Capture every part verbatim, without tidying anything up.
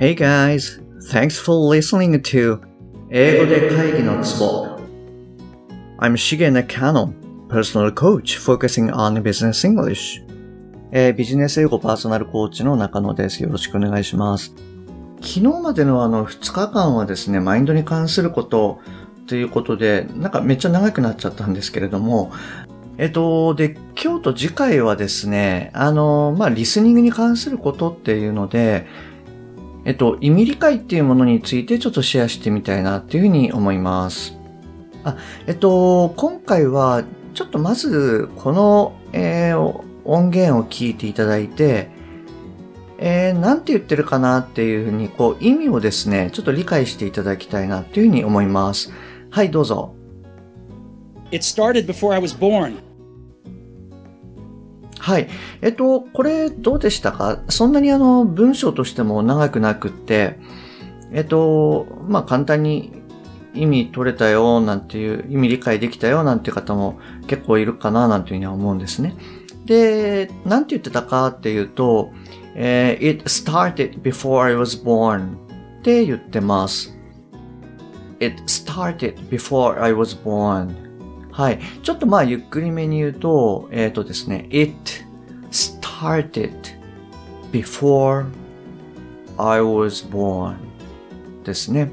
Hey guys, thanks for listening to 英語で会議のツボ I'm Shige Nakano, personal coach focusing on business English、えー、ビジネス英語パーソナルコーチの中野です。よろしくお願いします。昨日までのあのふつかかんはですね、マインドに関することということで、なんかめっちゃ長くなっちゃったんですけれども、えっと、で、今日と次回はですね、あの、まあ、リスニングに関することっていうので、えっと、意味理解っていうものについてちょっとシェアしてみたいなっていうふうに思います。あ、えっと、今回は、ちょっとまず、この、えー、音源を聞いていただいて、えー、なんて言ってるかなっていうふうに、こう、意味をですね、ちょっと理解していただきたいなっていうふうに思います。はい、どうぞ。It started before I was born.はい。えっと、これどうでしたか？そんなにあの、文章としても長くなくって、えっと、まあ、簡単に意味取れたよなんていう、意味理解できたよなんていう方も結構いるかななんていうふうには思うんですね。で、なんて言ってたかっていうと、えー、It started before I was born って言ってます。It started before I was born.はい。ちょっとまあゆっくりめに言うと、えっとですね、It started before I was born ですね。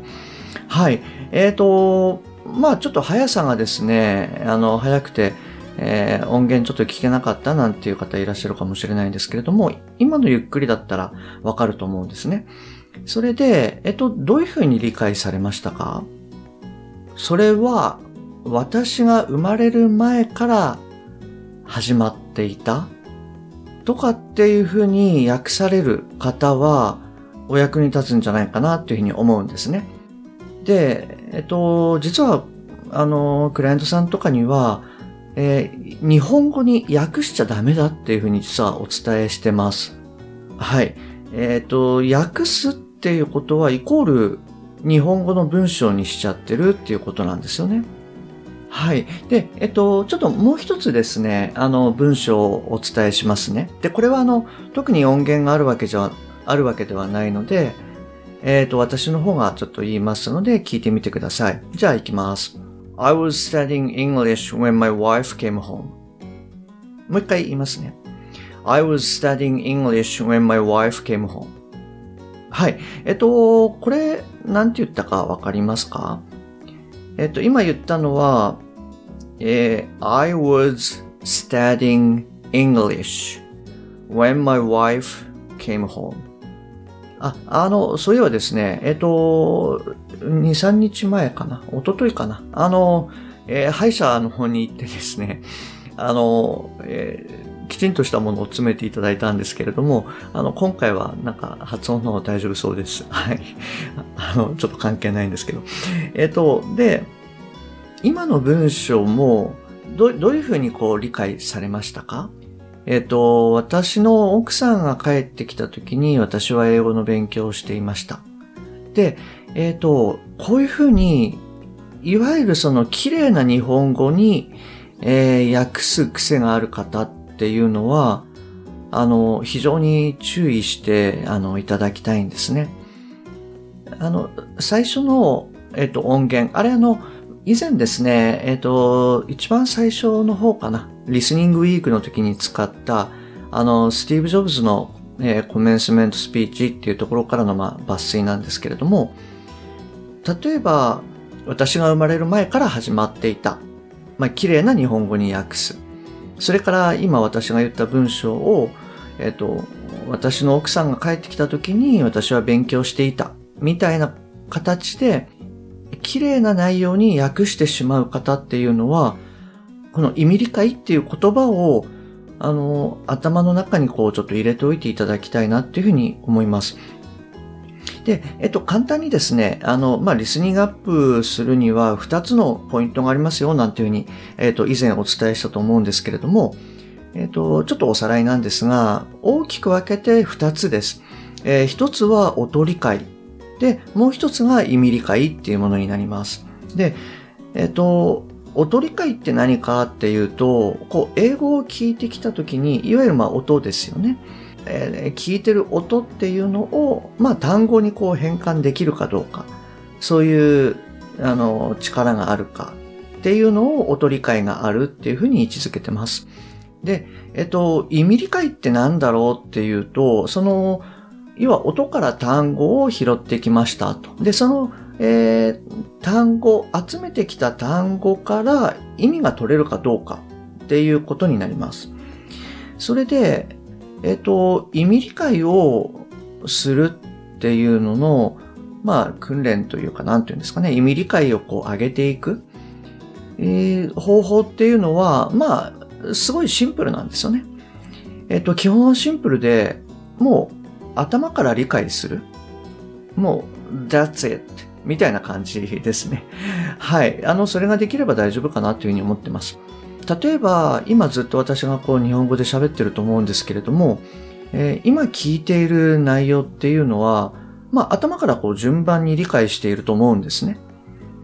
はい。えっと、まあちょっと速さがですね、あの、速くて、えー、音源ちょっと聞けなかったなんていう方いらっしゃるかもしれないんですけれども、今のゆっくりだったらわかると思うんですね。それで、えっと、どういうふうに理解されましたか？それは、私が生まれる前から始まっていたとかっていうふうに訳される方はお役に立つんじゃないかなっていうふうに思うんですね。で、えっと、実は、あの、クライアントさんとかには、えー、日本語に訳しちゃダメだっていうふうに実はお伝えしてます。はい。えっと、訳すっていうことはイコール日本語の文章にしちゃってるっていうことなんですよね。はい。で、えっと、ちょっともう一つですね、あの、文章をお伝えしますね。で、これはあの、特に音源があるわけじゃ、あるわけではないので、えっと、私の方がちょっと言いますので、聞いてみてください。じゃあ、行きます。I was studying English when my wife came home. もう一回言いますね。I was studying English when my wife came home. はい。えっと、これ、なんて言ったかわかりますか？えっと、今言ったのは、えー、I was studying English when my wife came home. あ、あの、そういえばですね、えっと、にさんにちまえかな、おとといかな、あの、えー、歯医者の方に行ってですね、あの、えー、きちんとしたものを詰めていただいたんですけれども、あの、今回はなんか発音の方大丈夫そうです。はい。あの、ちょっと関係ないんですけど。えっと、で、今の文章もど、どういうふうにこう理解されましたか？えっと、私の奥さんが帰ってきた時に私は英語の勉強をしていました。で、えっと、こういうふうに、いわゆるその綺麗な日本語に、えー、訳す癖がある方っていうのは、あの、非常に注意して、あの、いただきたいんですね。あの、最初の、えっと、音源、あれあの、以前ですね、えっと、一番最初の方かな、リスニングウィークの時に使った、あの、スティーブ・ジョブズの、えー、コメンスメントスピーチっていうところからの、まあ、抜粋なんですけれども、例えば、私が生まれる前から始まっていた。まあ、綺麗な日本語に訳す。それから、今私が言った文章を、えっと、私の奥さんが帰ってきた時に私は勉強していた。みたいな形で、綺麗な内容に訳してしまう方っていうのは、この意味理解っていう言葉を、あの、頭の中にこうちょっと入れておいていただきたいなっていうふうに思います。で、えっと、簡単にですね、あの、まあ、リスニングアップするにはふたつのポイントがありますよ、なんていうふうに、えっと、以前お伝えしたと思うんですけれども、えっと、ちょっとおさらいなんですが、大きく分けてふたつです。えー、ひとつは音理解。で、もう一つが意味理解っていうものになります。で、えっと、音理解って何かっていうと、こう、英語を聞いてきたときに、いわゆるまあ音ですよね。えー、聞いてる音っていうのを、まあ、単語にこう変換できるかどうか、そういうあの力があるかっていうのを音理解があるっていうふうに位置づけてます。で、えっと、意味理解ってなんだろうっていうと、その、要は音から単語を拾ってきましたと。で、その、えー、単語、集めてきた単語から意味が取れるかどうかっていうことになります。それで、えっと、意味理解をするっていうのの、まあ、訓練というか、なんていうんですかね、意味理解をこう上げていく、えー、方法っていうのは、まあ、すごいシンプルなんですよね。えっと、基本はシンプルで、もう、頭から理解する。もう、that's it。みたいな感じですね。はい。あの、それができれば大丈夫かなというふうに思ってます。例えば、今ずっと私がこう日本語で喋ってると思うんですけれども、えー、今聞いている内容っていうのは、まあ、頭からこう順番に理解していると思うんですね。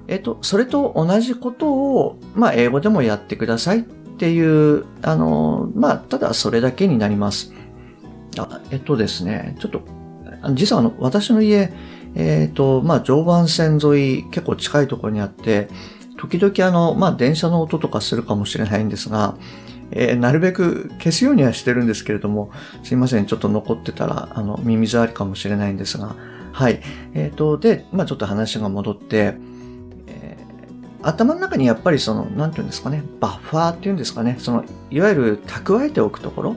えっと、それと同じことを、まあ、英語でもやってくださいっていう、あの、まあ、ただそれだけになります。あえっとですね、ちょっと、実はあの、私の家、えっと、まあ、常磐線沿い、結構近いところにあって、時々あの、まあ、電車の音とかするかもしれないんですが、えー、なるべく消すようにはしてるんですけれども、すいません、ちょっと残ってたら、あの、耳障りかもしれないんですが、はい。えっと、で、まあ、ちょっと話が戻って、えー、頭の中にやっぱりその、なんていうんですかね、バッファーっていうんですかね、その、いわゆる蓄えておくところ、っ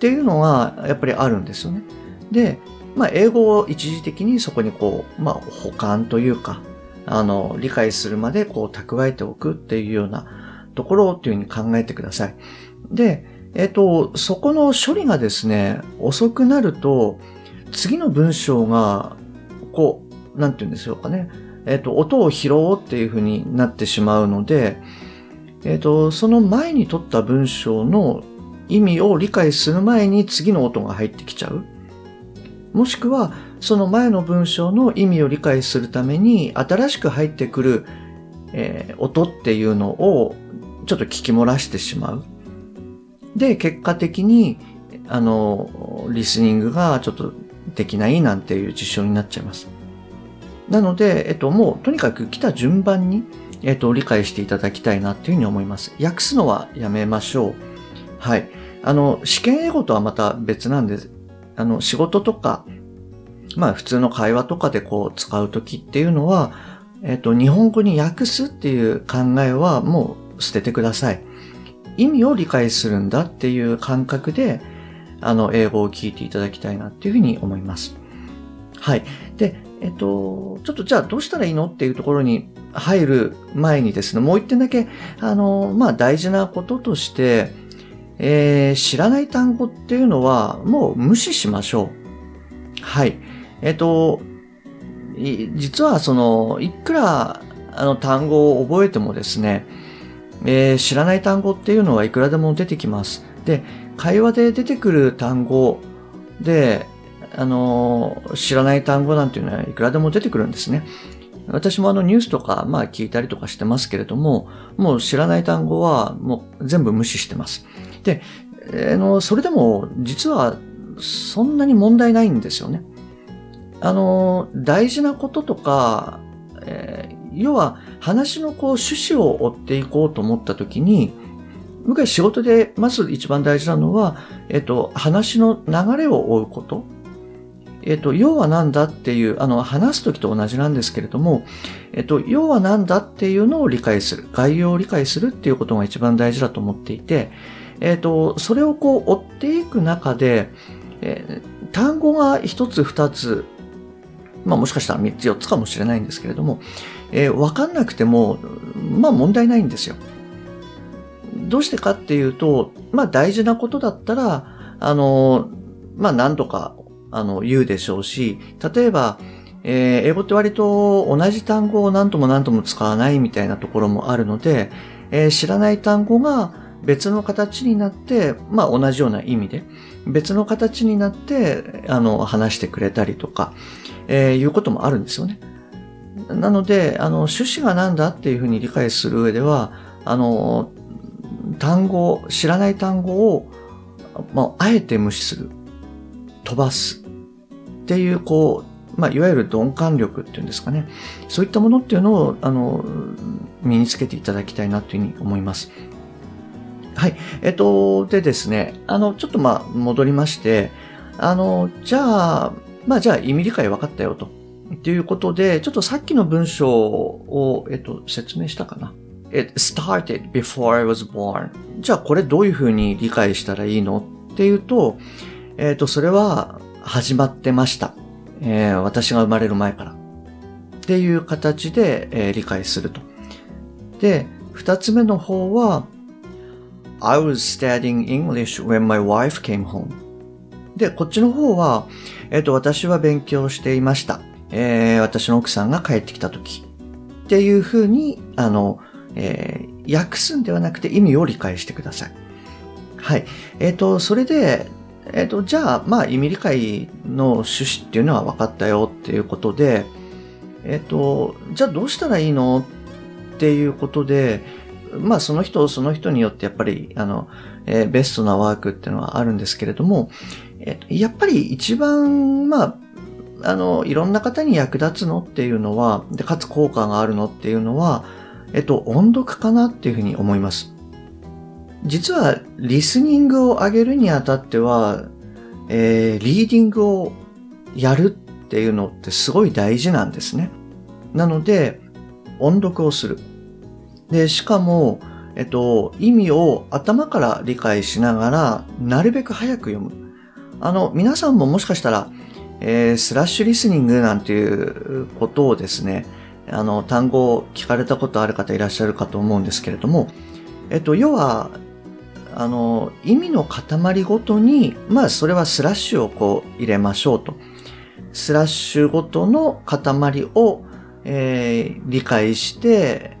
ていうのはやっぱりあるんですよね。で、まあ、英語を一時的にそこにこう、まあ、保管というか、あの、理解するまでこう、蓄えておくっていうようなところっていうふうに考えてください。で、えっと、そこの処理がですね、遅くなると、次の文章が、こう、なんて言うんでしょうかね、えっと、音を拾おうっていうふうになってしまうので、えっと、その前に取った文章の意味を理解する前に次の音が入ってきちゃう。もしくは、その前の文章の意味を理解するために、新しく入ってくる、えー、音っていうのを、ちょっと聞き漏らしてしまう。で、結果的に、あの、リスニングがちょっとできないなんていう事象になっちゃいます。なので、えっと、もう、とにかく来た順番に、えっと、理解していただきたいなっていうふうに思います。訳すのはやめましょう。はい。あの、試験英語とはまた別なんです。あの、仕事とか、まあ普通の会話とかでこう使うときっていうのは、えっと、日本語に訳すっていう考えはもう捨ててください。意味を理解するんだっていう感覚で、あの、英語を聞いていただきたいなっていうふうに思います。はい。で、えっと、ちょっとじゃあどうしたらいいのっていうところに入る前にですね、もう一点だけ、あの、まあ大事なこととして、えー、知らない単語っていうのはもう無視しましょう。はい。えっと、実はその、いくらあの単語を覚えてもですね、えー、知らない単語っていうのはいくらでも出てきます。で、会話で出てくる単語で、あの、知らない単語なんていうのはいくらでも出てくるんですね。私もあのニュースとか、まあ聞いたりとかしてますけれども、もう知らない単語はもう全部無視してます。で、えー、のそれでも実はそんなに問題ないんですよね。あの大事なこととか、えー、要は話のこう趣旨を追っていこうと思ったときに、僕は仕事でまず一番大事なのは、えっと話の流れを追うこと。えっと要はなんだっていうあの話すときと同じなんですけれども、えっと要はなんだっていうのを理解する、概要を理解するっていうことが一番大事だと思っていて。えっと、それをこう追っていく中で、えー、単語が一つ二つ、まあもしかしたら三つ四つかもしれないんですけれども、えー、わかんなくても、まあ問題ないんですよ。どうしてかっていうと、まあ大事なことだったら、あの、まあ何度か、あの、言うでしょうし、例えば、えー、英語って割と同じ単語を何度も何度も使わないみたいなところもあるので、えー、知らない単語が、別の形になって、まあ同じような意味で、別の形になって、あの、話してくれたりとか、えー、いうこともあるんですよね。なので、あの、趣旨がなんだっていうふうに理解する上では、あの、単語、知らない単語を、まあ、あえて無視する。飛ばすっていうこう、まあ、いわゆる鈍感力っていうんですかね、そういったものっていうのをあの身につけていただきたいなというふうに思います。はい、えっとでですね、あのちょっとまあ戻りまして、あのじゃあまあじゃあ意味理解分かったよと。ということで、ちょっとさっきの文章を、えっと、説明したかな。It started before I was born. じゃあこれどういうふうに理解したらいいのっていうと、えっと、それは始まってました。えー、私が生まれる前から。っていう形で、えー、理解すると。で、二つ目の方は、I was studying English when my wife came home. で、こっちの方は、えっと、私は勉強していました。えー、私の奥さんが帰ってきた時っていう風にあの、えー、訳すんではなくて意味を理解してください。はい。えっと、それで、えっと、じゃあ、まあ、意味理解の趣旨っていうのは分かったよっていうことで、えっと、じゃあどうしたらいいのっていうことで、まあ、その人その人によってやっぱり、あの、えー、ベストなワークっていうのはあるんですけれども、えっと、やっぱり一番、まあ、あの、いろんな方に役立つのっていうのは、で、かつ効果があるのっていうのは、えっと、音読かなっていうふうに思います。実は、リスニングを上げるにあたっては、えー、リーディングをやるっていうのってすごい大事なんですね。なので、音読をする。で、しかも、えっと、意味を頭から理解しながら、なるべく早く読む。あの、皆さんももしかしたら、えー、スラッシュリスニングなんていうことをですね、あの、単語を聞かれたことある方いらっしゃるかと思うんですけれども、えっと、要は、あの、意味の塊ごとに、まあ、それはスラッシュをこう入れましょうと。スラッシュごとの塊を、えー、理解して、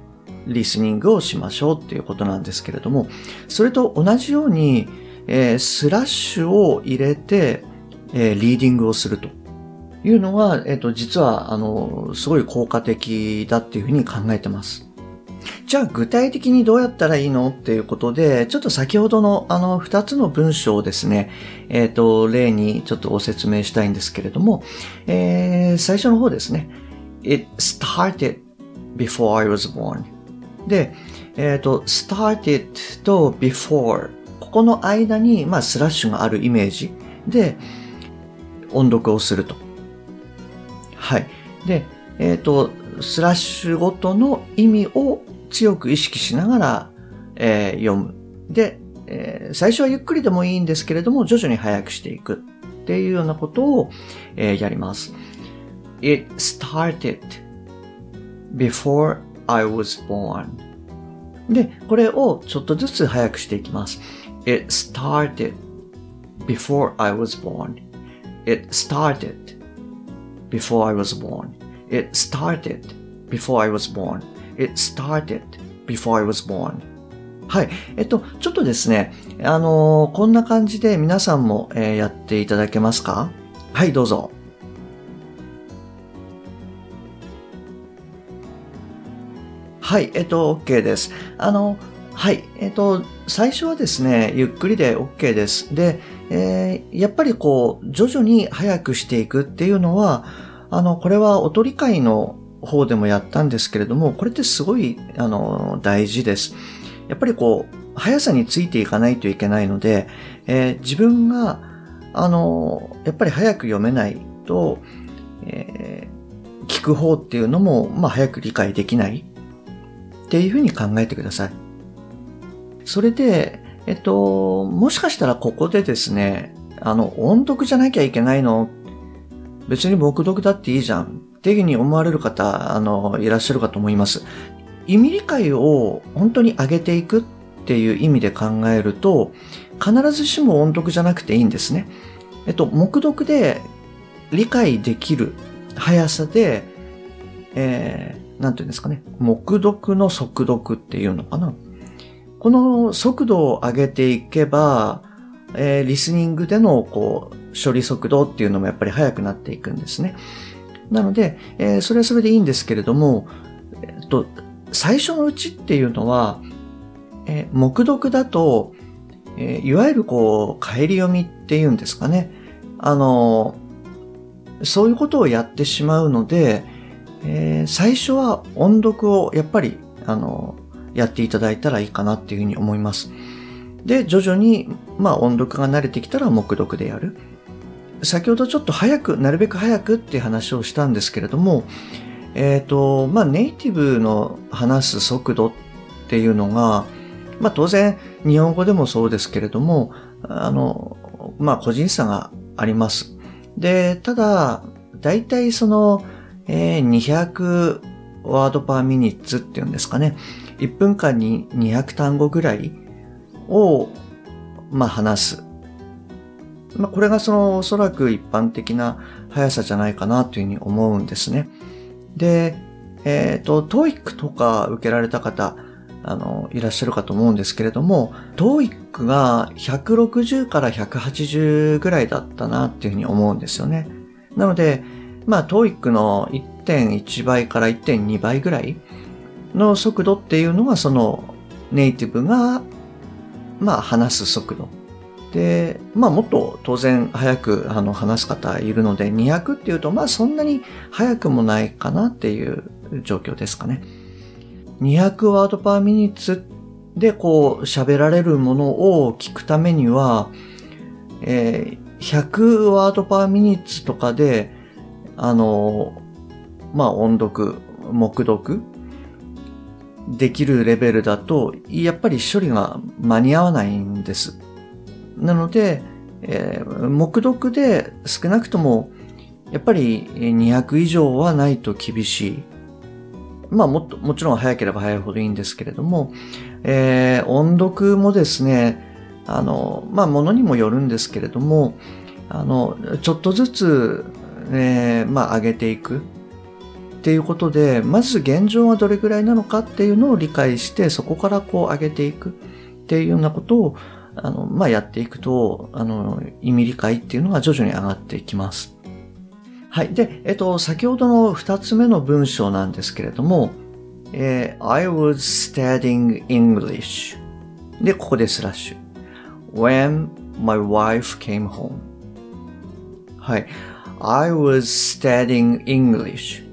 リスニングをしましょうっていうことなんですけれども、それと同じように、えー、スラッシュを入れて、えー、リーディングをするというのが、えっと、実は、あの、すごい効果的だっていうふうに考えてます。じゃあ、具体的にどうやったらいいのっていうことで、ちょっと先ほどの、あの、二つの文章をですね、えっと、例にちょっとご説明したいんですけれども、えー、最初の方ですね。It started before I was born. で、えっと、started と before。ここの間に、まあ、スラッシュがあるイメージ。で、音読をすると。はい。で、えっと、スラッシュごとの意味を強く意識しながら、えー、読む。で、えー、最初はゆっくりでもいいんですけれども、徐々に速くしていくっていうようなことを、えー、やります。It started before I was born. で、これをちょっとずつ速くしていきます。It started before I was born.It started before I was born. It started before I was born. It started before I was born. はい。えっと、ちょっとですね、あのー、こんな感じで皆さんも、えー、やっていただけますか？はい、どうぞ。はい、えっと、OK です。あの、はい、えっと、最初はですね、ゆっくりで OK です。で、えー、やっぱりこう徐々に早くしていくっていうのは、あのこれは音理解の方でもやったんですけれども、これってすごいあの大事です。やっぱりこう速さについていかないといけないので、えー、自分があのやっぱり早く読めないと、えー、聞く方っていうのもまあ早く理解できないっていうふうに考えてください。それで。えっと、もしかしたらここでですね、あの、音読じゃなきゃいけないの？別に黙読だっていいじゃん。っていうふうに思われる方、あの、いらっしゃるかと思います。意味理解を本当に上げていくっていう意味で考えると、必ずしも音読じゃなくていいんですね。えっと、黙読で理解できる速さで、えー、なんていうんですかね、黙読の速読っていうのかな。この速度を上げていけば、えー、リスニングでのこう処理速度っていうのもやっぱり速くなっていくんですね。なので、えー、それはそれでいいんですけれども、えっと、最初のうちっていうのは、えー、黙読だと、えー、いわゆるこう、帰り読みっていうんですかね。あのそういうことをやってしまうので、えー、最初は音読をやっぱりあのやっていただいたらいいかなっていうふうに思います。で、徐々にまあ音読が慣れてきたら黙読でやる。先ほどちょっと早く、なるべく早くっていう話をしたんですけれども、えっと、まあネイティブの話す速度っていうのが、まあ当然日本語でもそうですけれども、あの、まあ個人差があります。で、ただ、だいたいその、えー、にひゃくワードパーミニッツっていうんですかね。いっぷんかんににひゃく単語ぐらいを、まあ話す。まあこれがそのおそらく一般的な速さじゃないかなというふうに思うんですね。で、えっと、トーイック とか受けられた方、あの、いらっしゃるかと思うんですけれども、トーイック がひゃくろくじゅうからひゃくはちじゅうぐらいだったなっていうふうに思うんですよね。なので、まあ トーイック の いってんいちばいからいってんにばいぐらいの速度っていうのがそのネイティブがまあ話す速度で、まあもっと当然早くあの話す方いるので、にひゃくっていうとまあそんなに早くもないかなっていう状況ですかね。にひゃくワードパーミニッツでこう喋られるものを聞くためには、えー、ひゃくワードパーミニッツとかであのまあ音読、黙読できるレベルだとやっぱり処理が間に合わないんです。なので、えー、黙読で少なくともやっぱりにひゃく以上はないと厳しい。まあもっともちろん早ければ早いほどいいんですけれども、えー、音読もですね、あのまあものにもよるんですけれども、あのちょっとずつ、えー、まあ上げていく。っていうことで、まず現状はどれぐらいなのかっていうのを理解して、そこからこう上げていくっていうようなことを、あの、まあ、やっていくと、あの、意味理解っていうのが徐々に上がっていきます。はい。で、えっと、先ほどの二つ目の文章なんですけれども、えー、I was studying English で、ここでスラッシュ When my wife came home はい。I was studying English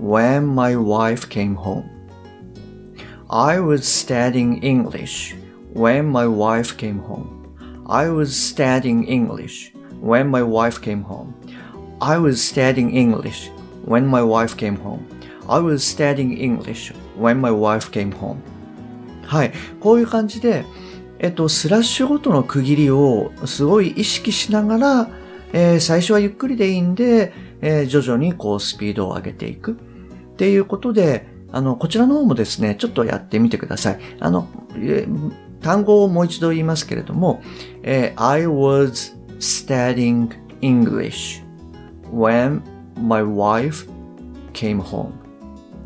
When my wife came home. I was studying English when my wife came home. I was studying English when my wife came home. I was studying English when my wife came home. I was studying English when my wife came home. はい、こういう感じで、えっと、スラッシュごとの区切りをすごい意識しながら、えー、最初はゆっくりでいいんで、えー、徐々にこうスピードを上げていく。っていうことで、あの、こちらの方もですね、ちょっとやってみてください。あの、えー、単語をもう一度言いますけれども、えー、I was studying English when my wife came home.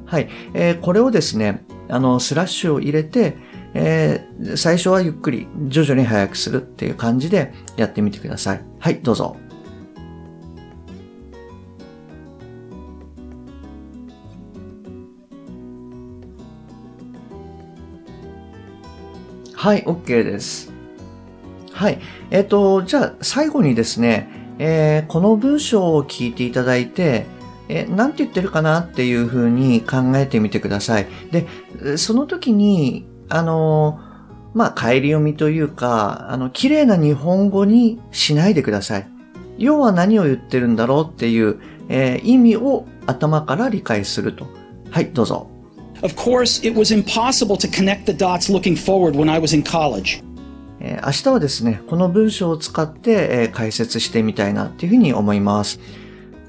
はい、えー。これをですね、あの、スラッシュを入れて、えー、最初はゆっくり、徐々に速くするっていう感じでやってみてください。はい、どうぞ。はい、OK です。はい。えっと、じゃあ、最後にですね、えー、この文章を聞いていただいて、えー、なんて言ってるかなっていうふうに考えてみてください。で、その時に、あの、まあ、返り読みというか、あの、綺麗な日本語にしないでください。要は何を言ってるんだろうっていう、えー、意味を頭から理解すると。はい、どうぞ。Of course, it was impossible to connect the dots looking forward when I was in college. 明日はですね、この文章を使って解説してみたいなっていうふうに思います。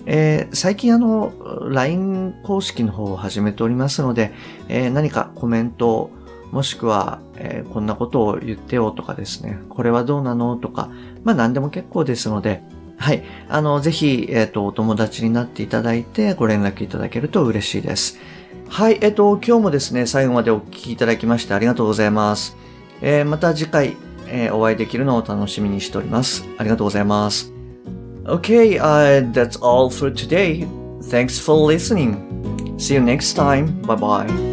えー、最近あの ライン 公式の方を始めておりますので、えー、何かコメントもしくは、えー、こんなことを言ってよとかですね、これはどうなのとか、まあ何でも結構ですので、はい、あのぜひえっとお友達になっていただいてご連絡いただけると嬉しいです。はい、えっと、今日もですね、最後までお聞きいただきましてありがとうございます。えー、また次回、えー、お会いできるのを楽しみにしております。ありがとうございます。Okay, uh, that's all for today. Thanks for listening. See you next time. Bye bye.